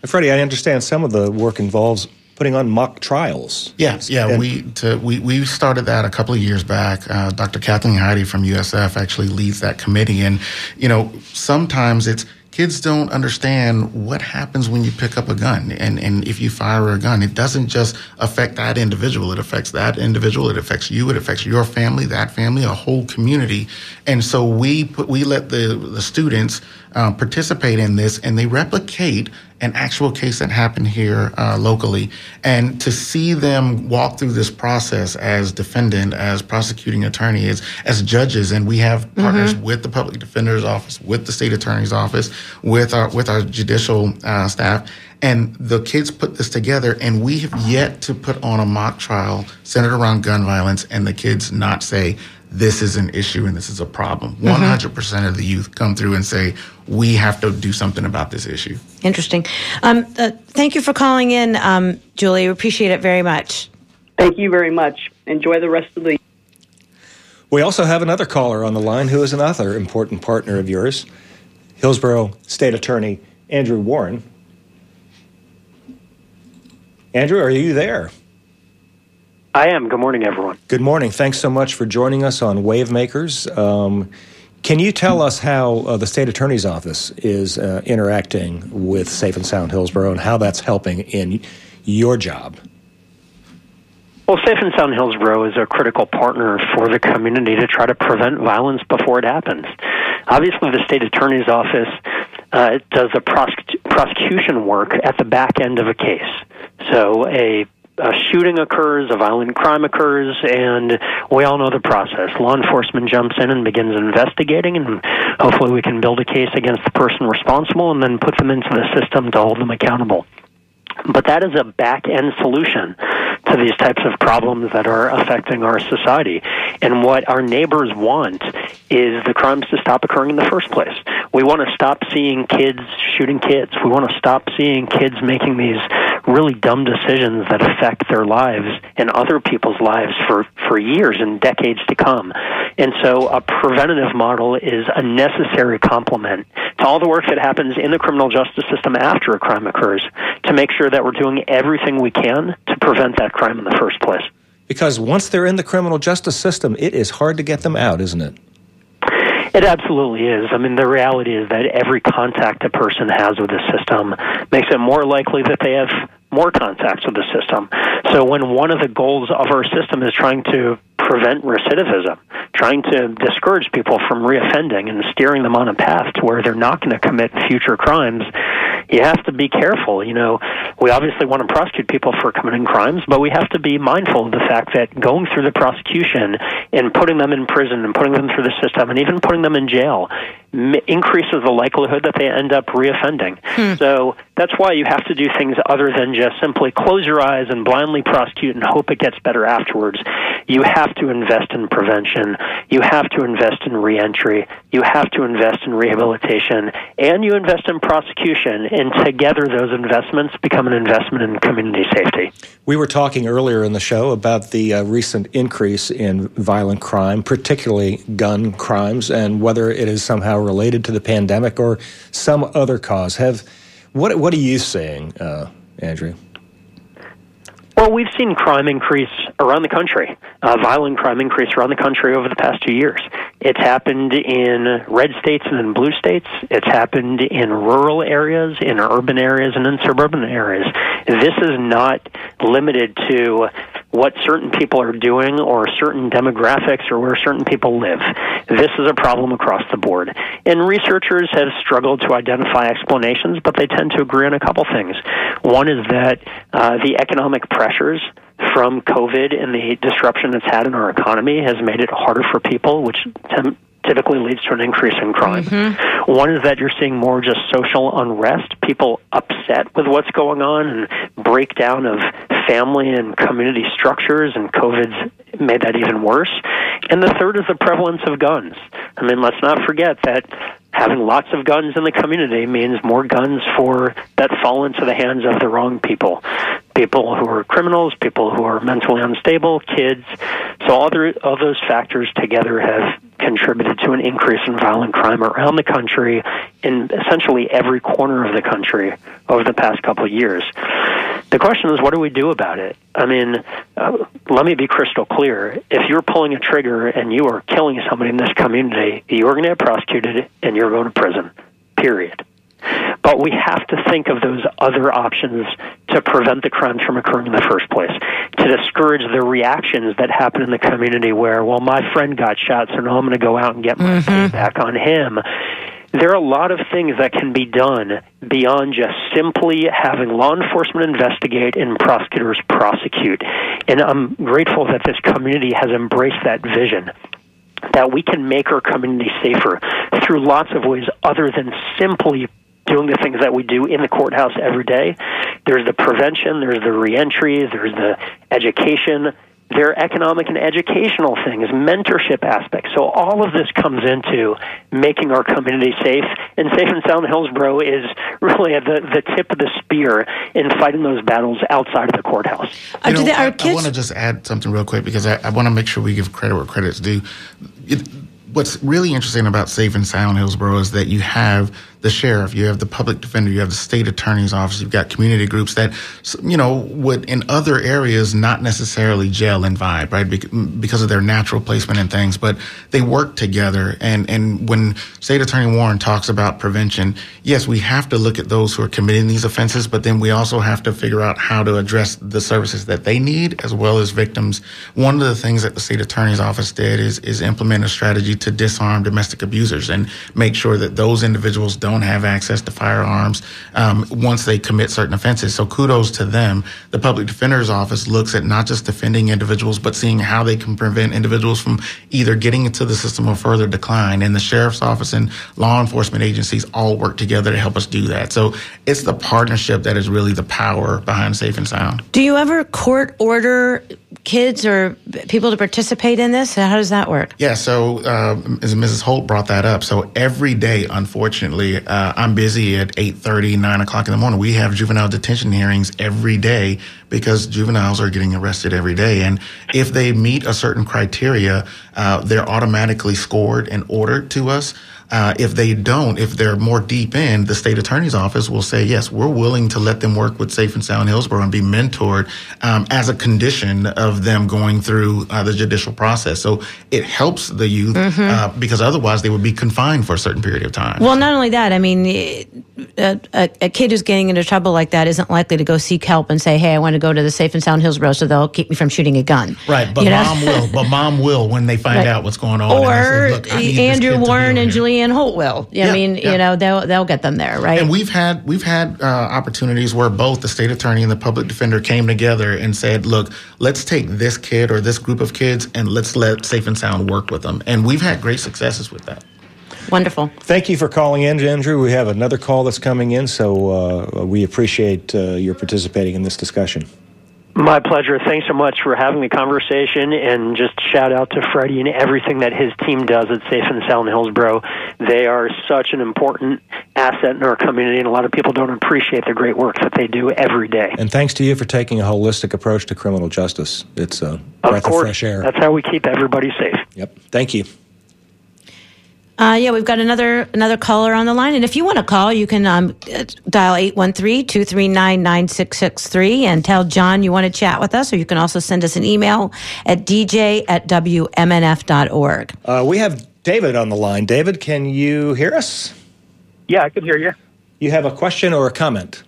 Freddie, I understand some of the work involves putting on mock trials. Yes, yeah, yeah. We to, we we started that a couple of years back. Uh, Doctor Kathleen Heide from U S F actually leads that committee, and you know sometimes it's. Kids don't understand what happens when you pick up a gun. And, and if you fire a gun, it doesn't just affect that individual. It affects that individual. It affects you. It affects your family, that family, a whole community. And so we put, we let the, the students um, participate in this, and they replicate an actual case that happened here uh, locally. And to see them walk through this process as defendant, as prosecuting attorney, as, as judges, and we have partners mm-hmm. with the Public Defender's Office, with the State Attorney's Office, with our with our judicial uh, staff. And the kids put this together, and we have yet to put on a mock trial centered around gun violence and the kids not say, this is an issue and this is a problem. Mm-hmm. one hundred percent of the youth come through and say, we have to do something about this issue. Interesting. Um, uh, thank you for calling in, um, Julie. We appreciate it very much. Thank you very much. Enjoy the rest of the... We also have another caller on the line who is another important partner of yours, Hillsborough State Attorney Andrew Warren. Andrew, are you there? I am. Good morning, everyone. Good morning. Thanks so much for joining us on Wavemakers. Um, can you tell us how uh, the State Attorney's Office is uh, interacting with Safe and Sound Hillsborough and how that's helping in your job? Well, Safe and Sound Hillsborough is a critical partner for the community to try to prevent violence before it happens. Obviously, the State Attorney's Office uh, does the prosec- prosecution work at the back end of a case. So a A shooting occurs, a violent crime occurs, and we all know the process. Law enforcement jumps in and begins investigating, and hopefully we can build a case against the person responsible and then put them into the system to hold them accountable. But that is a back-end solution to these types of problems that are affecting our society. And what our neighbors want is the crimes to stop occurring in the first place. We want to stop seeing kids shooting kids. We want to stop seeing kids making these really dumb decisions that affect their lives and other people's lives for, for years and decades to come. And so a preventative model is a necessary complement to all the work that happens in the criminal justice system after a crime occurs to make sure that we're doing everything we can to prevent that crime in the first place. Because once they're in the criminal justice system, it is hard to get them out, isn't it? It absolutely is. I mean, the reality is that every contact a person has with the system makes it more likely that they have more contacts with the system. So when one of the goals of our system is trying to prevent recidivism, trying to discourage people from reoffending and steering them on a path to where they're not going to commit future crimes, you have to be careful. You know, we obviously want to prosecute people for committing crimes, but we have to be mindful of the fact that going through the prosecution and putting them in prison and putting them through the system and even putting them in jail m- increases the likelihood that they end up reoffending. Hmm. So that's why you have to do things other than just simply close your eyes and blindly prosecute and hope it gets better afterwards. You have to invest in prevention. You have to invest in reentry. You have to invest in rehabilitation. And you invest in prosecution. And together those investments become an investment in community safety. We were talking earlier in the show about the uh, recent increase in violent crime, particularly gun crimes, and whether it is somehow related to the pandemic or some other cause. Have What, what are you seeing, uh, Andrew? Well, we've seen crime increase around the country, uh, violent crime increase around the country over the past two years. It's happened in red states and in blue states. It's happened in rural areas, in urban areas, and in suburban areas. This is not limited to what certain people are doing or certain demographics or where certain people live. This is a problem across the board. And researchers have struggled to identify explanations, but they tend to agree on a couple things. One is that uh, the economic pressure from COVID and the disruption it's had in our economy has made it harder for people, which tem- typically leads to an increase in crime. Mm-hmm. One is that you're seeing more just social unrest, people upset with what's going on, and breakdown of family and community structures, and COVID's made that even worse. And the third is the prevalence of guns. I mean, let's not forget that having lots of guns in the community means more guns for that fall into the hands of the wrong people. People who are criminals, people who are mentally unstable, kids. So all, the, all those factors together have contributed to an increase in violent crime around the country, in essentially every corner of the country over the past couple of years. The question is, what do we do about it? I mean, uh, let me be crystal clear. If you're pulling a trigger and you are killing somebody in this community, you're going to get prosecuted and you're going to prison, period. But we have to think of those other options to prevent the crimes from occurring in the first place, to discourage the reactions that happen in the community where, well, my friend got shot, so now I'm going to go out and get my mm-hmm. back on him. There are a lot of things that can be done beyond just simply having law enforcement investigate and prosecutors prosecute. And I'm grateful that this community has embraced that vision, that we can make our community safer through lots of ways other than simply doing the things that we do in the courthouse every day. There's the prevention, there's the reentry, there's the education, there are economic and educational things, mentorship aspects. So all of this comes into making our community safe, and Safe and Sound Hillsborough is really at the, the tip of the spear in fighting those battles outside of the courthouse. Uh, you know, they, I, kids- I want to just add something real quick because I, I want to make sure we give credit where credit's due. It, what's really interesting about Safe and Sound Hillsborough is that you have the sheriff, you have the public defender, you have the state attorney's office, you've got community groups that, you know, would in other areas not necessarily gel and vibe, right, because of their natural placement and things, but they work together. And, and when State Attorney Warren talks about prevention, yes, we have to look at those who are committing these offenses, but then we also have to figure out how to address the services that they need as well as victims. One of the things that the state attorney's office did is, is implement a strategy to disarm domestic abusers and make sure that those individuals don't have access to firearms um, once they commit certain offenses. So kudos to them. The public defender's office looks at not just defending individuals, but seeing how they can prevent individuals from either getting into the system or further decline. And the sheriff's office and law enforcement agencies all work together to help us do that. So it's the partnership that is really the power behind Safe and Sound. Do you ever court order kids or people to participate in this? How does that work? Yeah, so uh, as Missus Holt brought that up, so every day, unfortunately, uh, I'm busy at eight thirty, nine o'clock in the morning. We have juvenile detention hearings every day because juveniles are getting arrested every day. And if they meet a certain criteria, uh, they're automatically scored and ordered to us. Uh, if they don't, if they're more deep in, the state attorney's office will say, yes, we're willing to let them work with Safe and Sound Hillsborough and be mentored um, as a condition of them going through uh, the judicial process. So it helps the youth mm-hmm. uh, because otherwise they would be confined for a certain period of time. Well, not only that, I mean, a, a, a kid who's getting into trouble like that isn't likely to go seek help and say, hey, I want to go to the Safe and Sound Hillsborough so they'll keep me from shooting a gun. Right, but you mom know? will. But mom will when they find right. out what's going on. Or and say, look, Andrew Warren and Julianne And Holt will. I yeah, mean, yeah. you know, they'll they'll get them there, right? And we've had we've had uh, opportunities where both the state attorney and the public defender came together and said, "Look, let's take this kid or this group of kids and let's let Safe and Sound work with them." And we've had great successes with that. Wonderful. Thank you for calling in, Andrew. We have another call that's coming in, so uh, we appreciate uh, your participating in this discussion. My pleasure. Thanks so much for having the conversation, and just shout out to Freddie and everything that his team does at Safe and Sound Hillsborough. They are such an important asset in our community, and a lot of people don't appreciate the great work that they do every day. And thanks to you for taking a holistic approach to criminal justice. It's a breath of, of fresh air. That's how we keep everybody safe. Yep. Thank you. Uh, yeah, we've got another another caller on the line. And if you want to call, you can um, dial eight one three, two three nine, nine six six three and tell John you want to chat with us. Or you can also send us an email at d j at w m n f dot org. Uh, we have David on the line. David, can you hear us? Yeah, I can hear you. You have a question or a comment?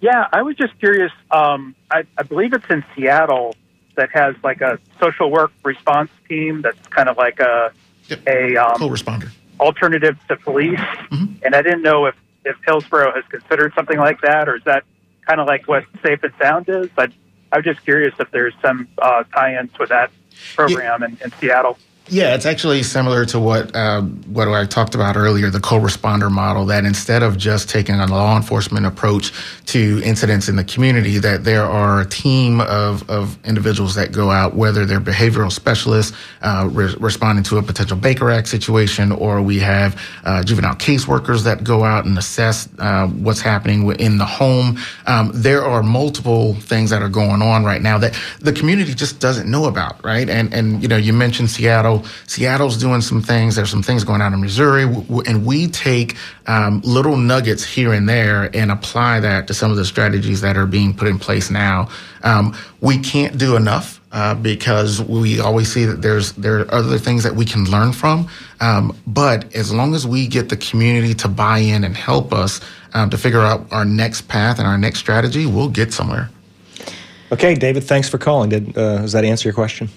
Yeah, I was just curious. Um, I, I believe it's in Seattle that has like a social work response team that's kind of like a... Yep. a um, co-responder alternative to police, mm-hmm. and I didn't know if, if Hillsborough has considered something like that, or is that kind of like what Safe and Sound is? But I'm just curious if there's some uh, tie-ins with that program yeah. in, in Seattle. Yeah, it's actually similar to what uh, what I talked about earlier, the co-responder model, that instead of just taking a law enforcement approach to incidents in the community, that there are a team of, of individuals that go out, whether they're behavioral specialists uh, re- responding to a potential Baker Act situation, or we have uh, juvenile caseworkers that go out and assess uh, what's happening within the home. Um, there are multiple things that are going on right now that the community just doesn't know about, right? And, and you know, you mentioned Seattle. Seattle's doing some things. There's some things going on in Missouri, and we take um, little nuggets here and there and apply that to some of the strategies that are being put in place now. Um, we can't do enough uh, because we always see that there's there are other things that we can learn from. Um, but as long as we get the community to buy in and help us um, to figure out our next path and our next strategy, we'll get somewhere. Okay, David, thanks for calling. Did, uh, does that answer your question?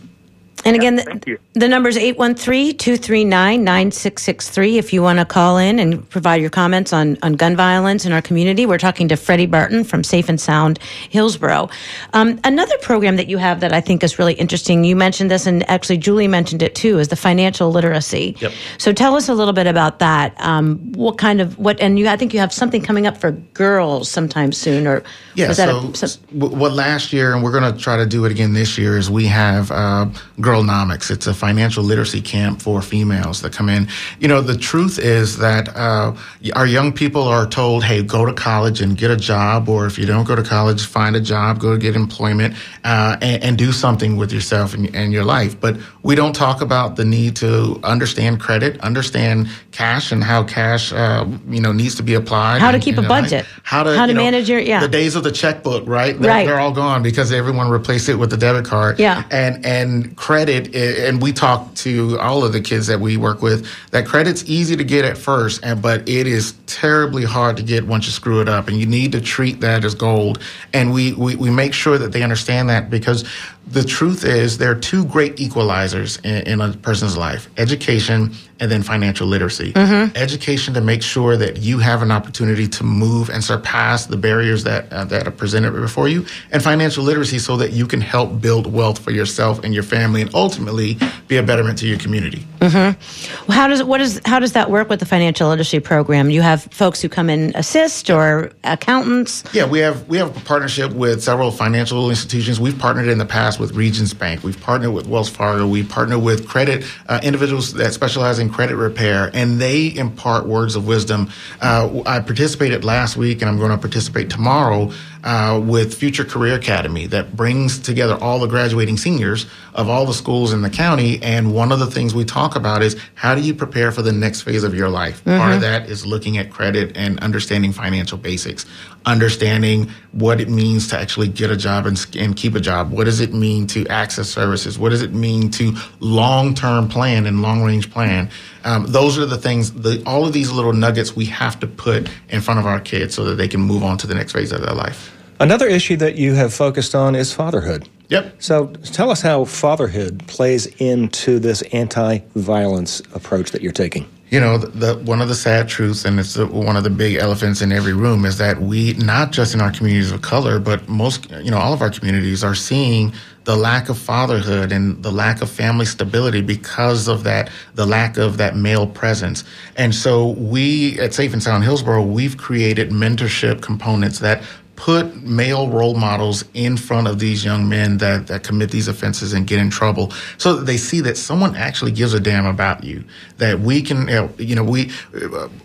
And again, the, the number is eight one three, two three nine, nine six six three if you want to call in and provide your comments on, on gun violence in our community. We're talking to Freddie Barton from Safe and Sound Hillsborough. Um, another program that you have that I think is really interesting, you mentioned this, and actually Julie mentioned it too, is the financial literacy. Yep. So tell us a little bit about that. Um, what kind of, what? and you, I think you have something coming up for girls sometime soon. Or yeah, was that so, a, so what last year, and we're going to try to do it again this year, is we have uh, girls Girlnomics. It's a financial literacy camp for females that come in. You know, the truth is that uh, our young people are told, hey, go to college and get a job, or if you don't go to college, find a job, go get employment, uh, and, and do something with yourself and, and your life. But we don't talk about the need to understand credit, understand cash and how cash, uh, you know, needs to be applied. How to and, keep and, a budget. Like, how to, how to you know, manage your, yeah. The days of the checkbook, right? They're, right. They're all gone because everyone replaced it with the debit card. Yeah. And, and credit, and we talk to all of the kids that we work with, that credit's easy to get at first, and but it is terribly hard to get once you screw it up. And you need to treat that as gold. And we, we, we make sure that they understand that, because the truth is there are two great equalizers in, in a person's life, education and then financial literacy. Mm-hmm. Education to make sure that you have an opportunity to move and surpass the barriers that uh, that are presented before you, and financial literacy so that you can help build wealth for yourself and your family and ultimately be a betterment to your community. Mm-hmm. Well, how does what is how does that work with the financial literacy program? You have folks who come in assist or accountants? Yeah, we have we have a partnership with several financial institutions. We've partnered in the past with Regions Bank. We've partnered with Wells Fargo. We partner with credit uh, individuals that specialize in credit repair, and they impart words of wisdom. Uh, I participated last week, and I'm going to participate tomorrow uh, with Future Career Academy that brings together all the graduating seniors of all the schools in the county. And one of the things we talk about is how do you prepare for the next phase of your life? Mm-hmm. Part of that is looking at credit and understanding financial basics, understanding what it means to actually get a job and, and keep a job. What does it mean to access services? What does it mean to long-term plan and long-range plan? Um, those are the things, the, all of these little nuggets we have to put in front of our kids so that they can move on to the next phase of their life. Another issue that you have focused on is fatherhood. Yep. So tell us how fatherhood plays into this anti-violence approach that you're taking. You know, the, the, one of the sad truths, and it's the, one of the big elephants in every room, is that we, not just in our communities of color, but most, you know, all of our communities are seeing the lack of fatherhood and the lack of family stability because of that, the lack of that male presence. And so we at Safe and Sound Hillsborough, we've created mentorship components that put male role models in front of these young men that, that commit these offenses and get in trouble so that they see that someone actually gives a damn about you, that we can, you know, we,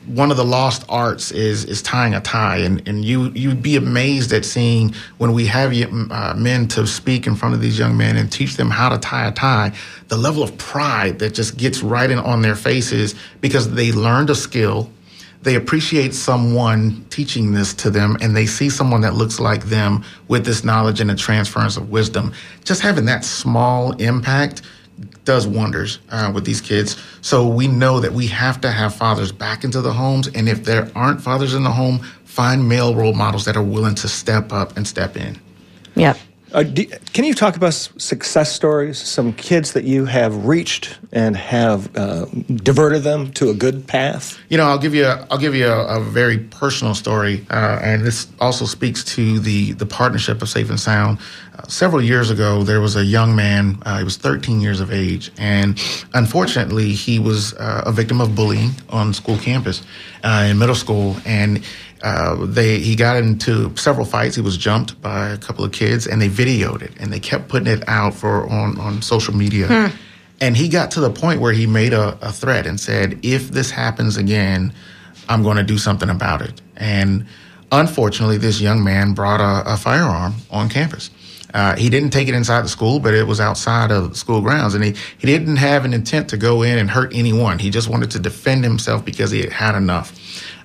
one of the lost arts is is tying a tie. And, and you, you'd be amazed at seeing when we have uh, men to speak in front of these young men and teach them how to tie a tie, the level of pride that just gets right in on their faces because they learned a skill. They appreciate someone teaching this to them, and they see someone that looks like them with this knowledge and a transference of wisdom. Just having that small impact does wonders uh, with these kids. So we know that we have to have fathers back into the homes, and if there aren't fathers in the home, find male role models that are willing to step up and step in. Yep. Uh, do, can you talk about success stories, some kids that you have reached and have uh, diverted them to a good path? You know, I'll give you a, I'll give you a, a very personal story, uh, and this also speaks to the, the partnership of Safe and Sound. Uh, several years ago, there was a young man, uh, he was thirteen years of age, and unfortunately, he was uh, a victim of bullying on school campus uh, in middle school, and Uh, they he got into several fights. He was jumped by a couple of kids, and they videoed it, and they kept putting it out for on, on social media. Hmm. And he got to the point where he made a, a threat and said, if this happens again, I'm going to do something about it. And unfortunately, this young man brought a, a firearm on campus. Uh, he didn't take it inside the school, but it was outside of school grounds. And he, he didn't have an intent to go in and hurt anyone. He just wanted to defend himself because he had had enough.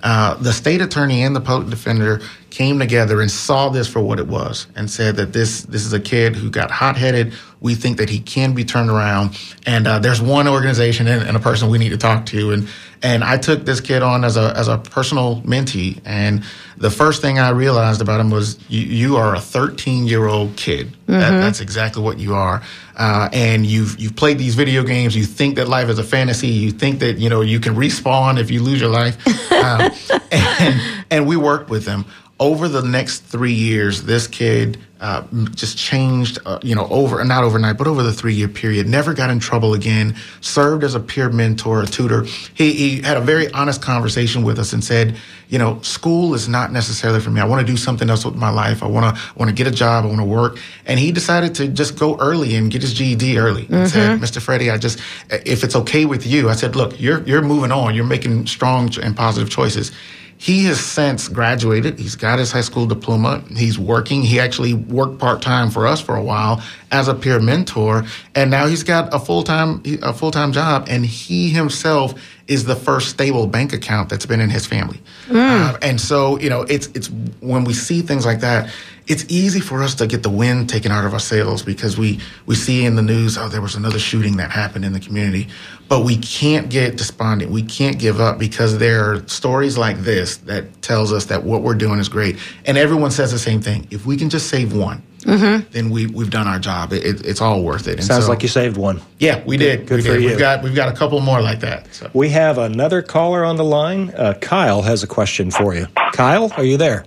Uh, the state attorney and the public defender came together and saw this for what it was and said that this this is a kid who got hot-headed. We think that he can be turned around. And uh, there's one organization and, and a person we need to talk to. And and I took this kid on as a as a personal mentee. And the first thing I realized about him was you, you are a thirteen-year-old kid. Mm-hmm. That, that's exactly what you are. Uh, and you've you've played these video games. You think that life is a fantasy. You think that, you know, you can respawn if you lose your life. Um, and, and we worked with him over the next three years, this kid uh, just changed, uh, you know, over, not overnight, but over the three-year period, never got in trouble again, served as a peer mentor, a tutor. He, he had a very honest conversation with us and said, you know, school is not necessarily for me. I want to do something else with my life. I want to want to get a job. I want to work. And he decided to just go early and get his G E D early. Mm-hmm. And said, Mister Freddie, I just, if it's okay with you, I said, look, you're you're moving on. You're making strong and positive choices. He has since graduated. He's got his high school diploma. He's working. He actually worked part-time for us for a while as a peer mentor. And now he's got a full-time a full-time job. And he himself is the first stable bank account that's been in his family. Mm. Uh, and so, you know, it's it's when we see things like that, it's easy for us to get the wind taken out of our sails because we, we see in the news, oh, there was another shooting that happened in the community. But we can't get despondent. We can't give up because there are stories like this that tells us that what we're doing is great. And everyone says the same thing. If we can just save one, mm-hmm. then we, we've done our job. It, it, it's all worth it. And sounds so, like you saved one. Yeah, we did. Good, good we for did. you. We've got, we've got a couple more like that. So. We have another caller on the line. Uh, Kyle has a question for you. Kyle, are you there?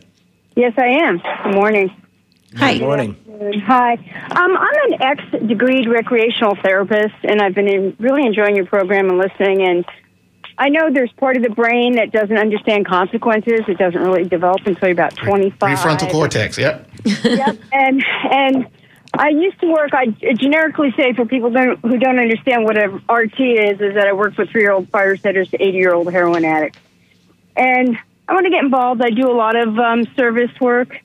Yes, I am. Good morning. Hi. Good morning. Hi. Um, I'm an ex-degreed recreational therapist, and I've been in, really enjoying your program and listening. And I know there's part of the brain that doesn't understand consequences. It doesn't really develop until you're about twenty-five. Prefrontal cortex, yep. Yep. And and I used to work, I generically say for people don't, who don't understand what an R T is, is that I work with three-year-old firefighters to eighty-year-old heroin addicts. And I want to get involved. I do a lot of um, service work.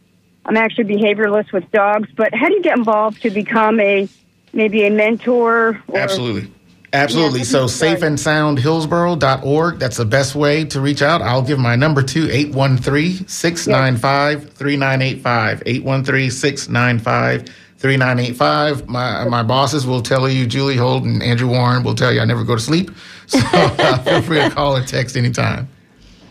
I'm actually behavioralist with dogs. But how do you get involved to become a maybe a mentor? Or- Absolutely. Absolutely. Yeah, so safe and sound hillsborough dot org. That's the best way to reach out. I'll give my number to eight one three, six nine five, three nine eight five. eight one three, six nine five, three nine eight five. My my bosses will tell you, Julie Holt and Andrew Warren will tell you I never go to sleep. So uh, feel free to call or text anytime.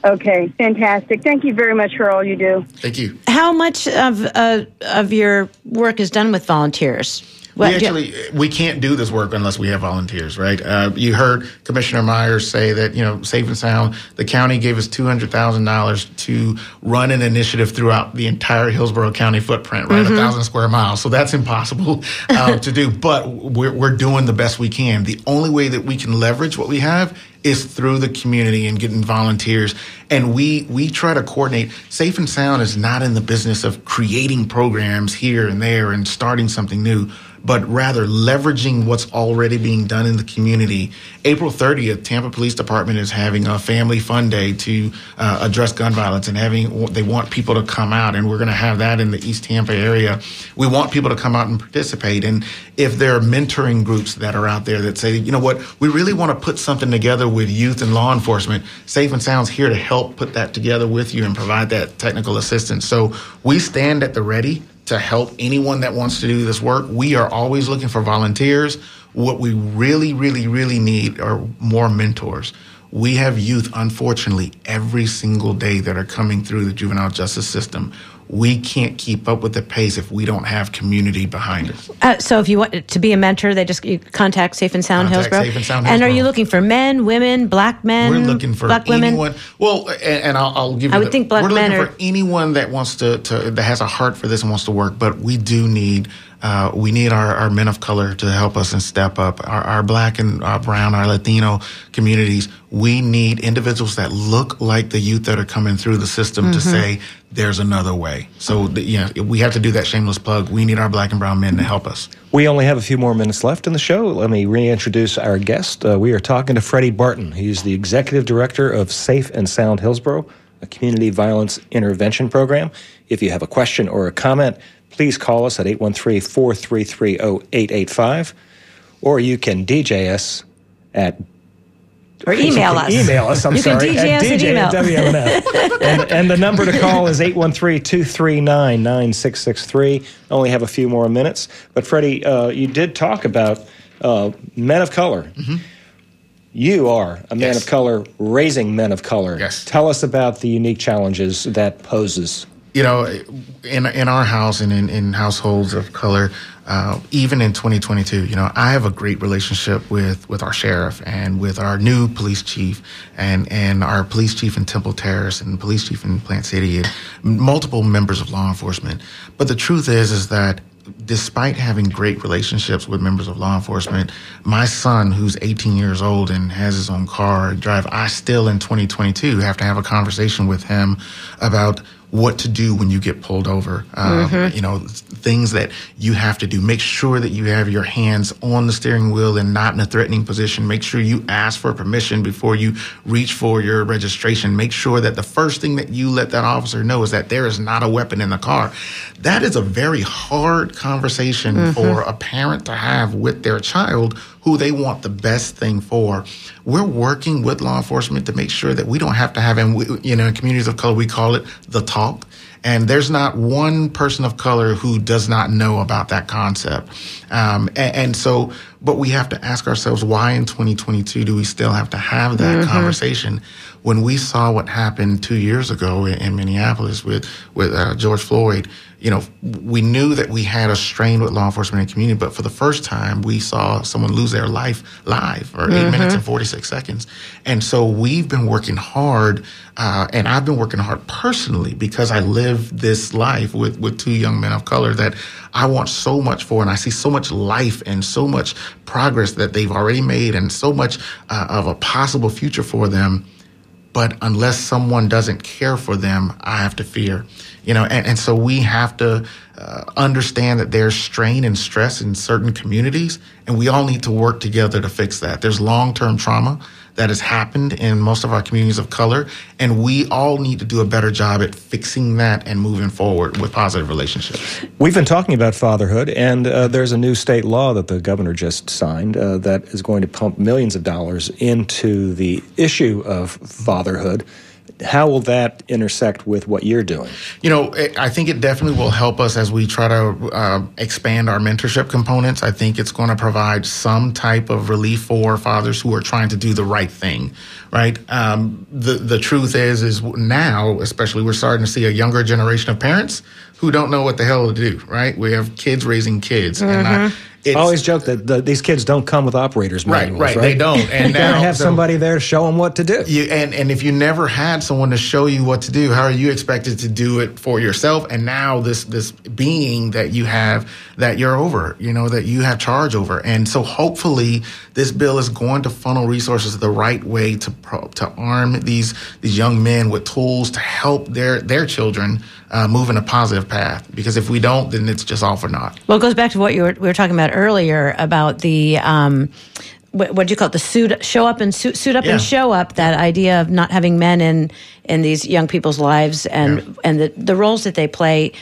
Okay, fantastic. Thank you very much for all you do. Thank you. How much of uh, of your work is done with volunteers? What, we actually, you- we can't do this work unless we have volunteers, right? Uh, you heard Commissioner Myers say that, you know, Safe and Sound, the county gave us two hundred thousand dollars to run an initiative throughout the entire Hillsborough County footprint, right? Mm-hmm. A thousand square miles. So that's impossible uh, to do, but we're, we're doing the best we can. The only way that we can leverage what we have is through the community and getting volunteers. And we we try to coordinate. Safe and Sound is not in the business of creating programs here and there and starting something new, but rather leveraging what's already being done in the community. April thirtieth, Tampa Police Department is having a family fun day to uh, address gun violence and having they want people to come out, and we're going to have that in the East Tampa area. We want people to come out and participate. And if there are mentoring groups that are out there that say, you know what, we really want to put something together with youth and law enforcement, Safe and Sound's here to help put that together with you and provide that technical assistance. So we stand at the ready to help anyone that wants to do this work. We are always looking for volunteers. What we really, really, really need are more mentors. We have youth, unfortunately, every single day that are coming through the juvenile justice system. We can't keep up with the pace if we don't have community behind us. Uh, so if you want to be a mentor, they just you contact Safe and Sound contact Hillsborough. Safe and Sound Hillsborough. And are you looking for men, women, black men? We're looking for black anyone. Women. Well, and, and I'll, I'll give you I would the, think black we're looking men for are, anyone that wants to, to that has a heart for this and wants to work, but we do need Uh, we need our, our men of color to help us and step up. Our, our black and our brown, our Latino communities, we need individuals that look like the youth that are coming through the system mm-hmm. to say there's another way. So yeah, you know, we have to do that shameless plug. We need our black and brown men to help us. We only have a few more minutes left in the show. Let me reintroduce our guest. Uh, we are talking to Freddie Barton. He's the executive director of Safe and Sound Hillsborough, a community violence intervention program. If you have a question or a comment, please call us at eight one three, four three three, zero eight eight five, or you can D J us at... Or email us. Email us, I'm you sorry. You can D J at us at email. At W M N F. and, and the number to call is eight one three, two three nine, nine six six three. Only have a few more minutes. But, Freddie, uh, you did talk about uh, men of color. Mm-hmm. You are a man yes. of color raising men of color. Yes. Tell us about the unique challenges that poses. you know, in in our house and in, in households of color, uh, even in twenty twenty-two, you know, I have a great relationship with, with our sheriff and with our new police chief and, and our police chief in Temple Terrace and police chief in Plant City and multiple members of law enforcement. But the truth is, is that despite having great relationships with members of law enforcement, my son, who's eighteen years old and has his own car and drive, I still in twenty twenty-two have to have a conversation with him about what to do when you get pulled over, um, mm-hmm. you know, things that you have to do. Make sure that you have your hands on the steering wheel and not in a threatening position. Make sure you ask for permission before you reach for your registration. Make sure that the first thing that you let that officer know is that there is not a weapon in the car. That is a very hard conversation mm-hmm. for a parent to have with their child who they want the best thing for. We're working with law enforcement to make sure that we don't have to have, and we, you know, in communities of color, we call it the talk. And there's not one person of color who does not know about that concept. Um, and, and so, but we have to ask ourselves, why in twenty twenty-two do we still have to have that mm-hmm. conversation? When we saw what happened two years ago in, in Minneapolis with, with uh, George Floyd, you know, we knew that we had a strain with law enforcement and community, but for the first time, we saw someone lose their life live for mm-hmm. eight minutes and forty-six seconds. And so we've been working hard, uh, and I've been working hard personally because I live this life with, with two young men of color that I want so much for, and I see so much life and so much progress that they've already made and so much uh, of a possible future for them. But unless someone doesn't care for them, I have to fear, you know, and, and so we have to uh, understand that there's strain and stress in certain communities, and we all need to work together to fix that. There's long-term trauma that has happened in most of our communities of color, and we all need to do a better job at fixing that and moving forward with positive relationships. We've been talking about fatherhood, and uh, there's a new state law that the governor just signed uh, that is going to pump millions of dollars into the issue of fatherhood. How will that intersect with what you're doing? You know, I think it definitely will help us as we try to uh, expand our mentorship components. I think it's going to provide some type of relief for fathers who are trying to do the right thing, right? Um, the, the truth is, is now, especially, we're starting to see a younger generation of parents who don't know what the hell to do, right? We have kids raising kids. Mm-hmm. And I... It's, I always joke that the, these kids don't come with operators manuals, right? Right, right? They don't. And you now, gotta have so, somebody there to show them what to do. You, and, and if you never had someone to show you what to do, how are you expected to do it for yourself? And now this this being that you have, that you're over, you know, that you have charge over. And so hopefully this bill is going to funnel resources the right way to to arm these these young men with tools to help their their children uh, move in a positive path. Because if we don't, then it's just all for naught. Well, it goes back to what you were, we were talking about earlier about the um what do you call it, the suit show up and suit, suit up yeah. and show up, that idea of not having men in in these young people's lives and yeah. and the, the roles that they play,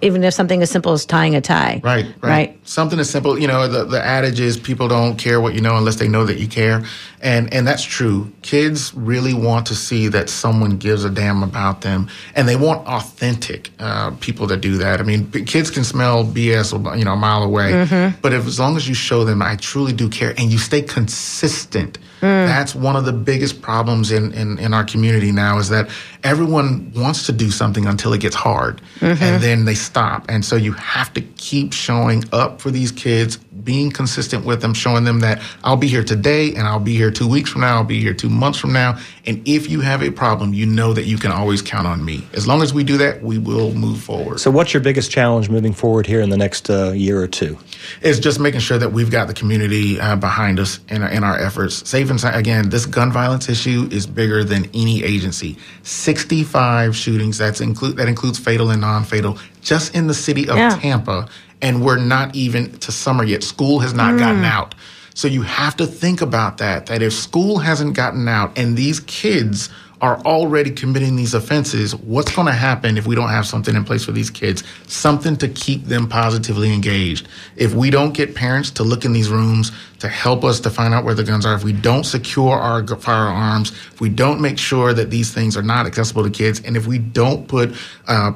even if something as simple as tying a tie, right right, right? Something as simple, you know, the, the adage is people don't care what you know unless they know that you care, and and that's true. Kids really want to see that someone gives a damn about them, and they want authentic uh, people to do that. I mean, kids can smell B S, you know, a mile away, mm-hmm. but if, as long as you show them I truly do care and you stay consistent, mm. that's one of the biggest problems in, in, in our community now, is that everyone wants to do something until it gets hard, mm-hmm. and then they stop. And so you have to keep showing up for these kids, being consistent with them, showing them that I'll be here today and I'll be here two weeks from now, I'll be here two months from now. And if you have a problem, you know that you can always count on me. As long as we do that, we will move forward. So what's your biggest challenge moving forward here in the next uh, year or two? It's just making sure that we've got the community uh, behind us in, in our efforts. Safe and Sound, again, this gun violence issue is bigger than any agency. sixty-five shootings, that's include, that includes fatal and non-fatal, just in the city of yeah. Tampa. And we're not even to summer yet. School has not mm. gotten out. So you have to think about that, that if school hasn't gotten out and these kids are already committing these offenses, what's going to happen if we don't have something in place for these kids, something to keep them positively engaged? If we don't get parents to look in these rooms to help us to find out where the guns are, if we don't secure our firearms, if we don't make sure that these things are not accessible to kids, and if we don't put uh,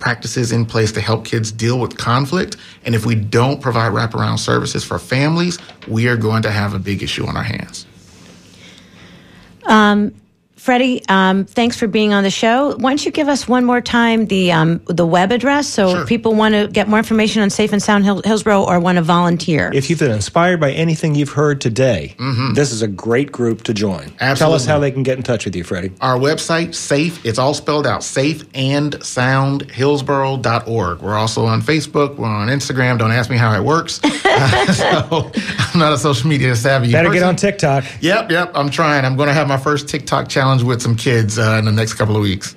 practices in place to help kids deal with conflict, and if we don't provide wraparound services for families, we are going to have a big issue on our hands. Um. Freddie, um, thanks for being on the show. Why don't you give us one more time the um, the web address, so sure. if people want to get more information on Safe and Sound Hill- Hillsborough or want to volunteer. If you've been inspired by anything you've heard today, mm-hmm. this is a great group to join. Absolutely. Tell us how they can get in touch with you, Freddie. Our website, Safe, it's all spelled out, safe and sound hillsborough dot org. We're also on Facebook. We're on Instagram. Don't ask me how it works. uh, so I'm not a social media savvy Better person. Get on TikTok. Yep, yep. I'm trying. I'm going to have my first TikTok challenge with some kids uh, in the next couple of weeks.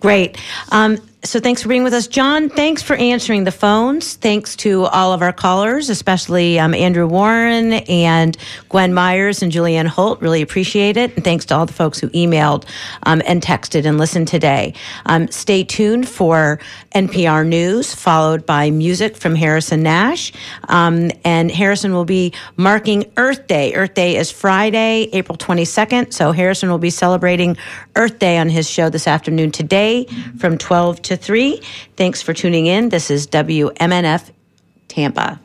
Great. Um, so thanks for being with us. John, thanks for answering the phones. Thanks to all of our callers, especially um, Andrew Warren and Gwen Myers and Julianne Holt. Really appreciate it. And thanks to all the folks who emailed um, and texted and listened today. Um, stay tuned for N P R News, followed by music from Harrison Nash. Um, and Harrison will be marking Earth Day. Earth Day is Friday, April twenty-second. So Harrison will be celebrating Earth Day on his show this afternoon today from twelve to three. Thanks for tuning in. This is W M N F Tampa.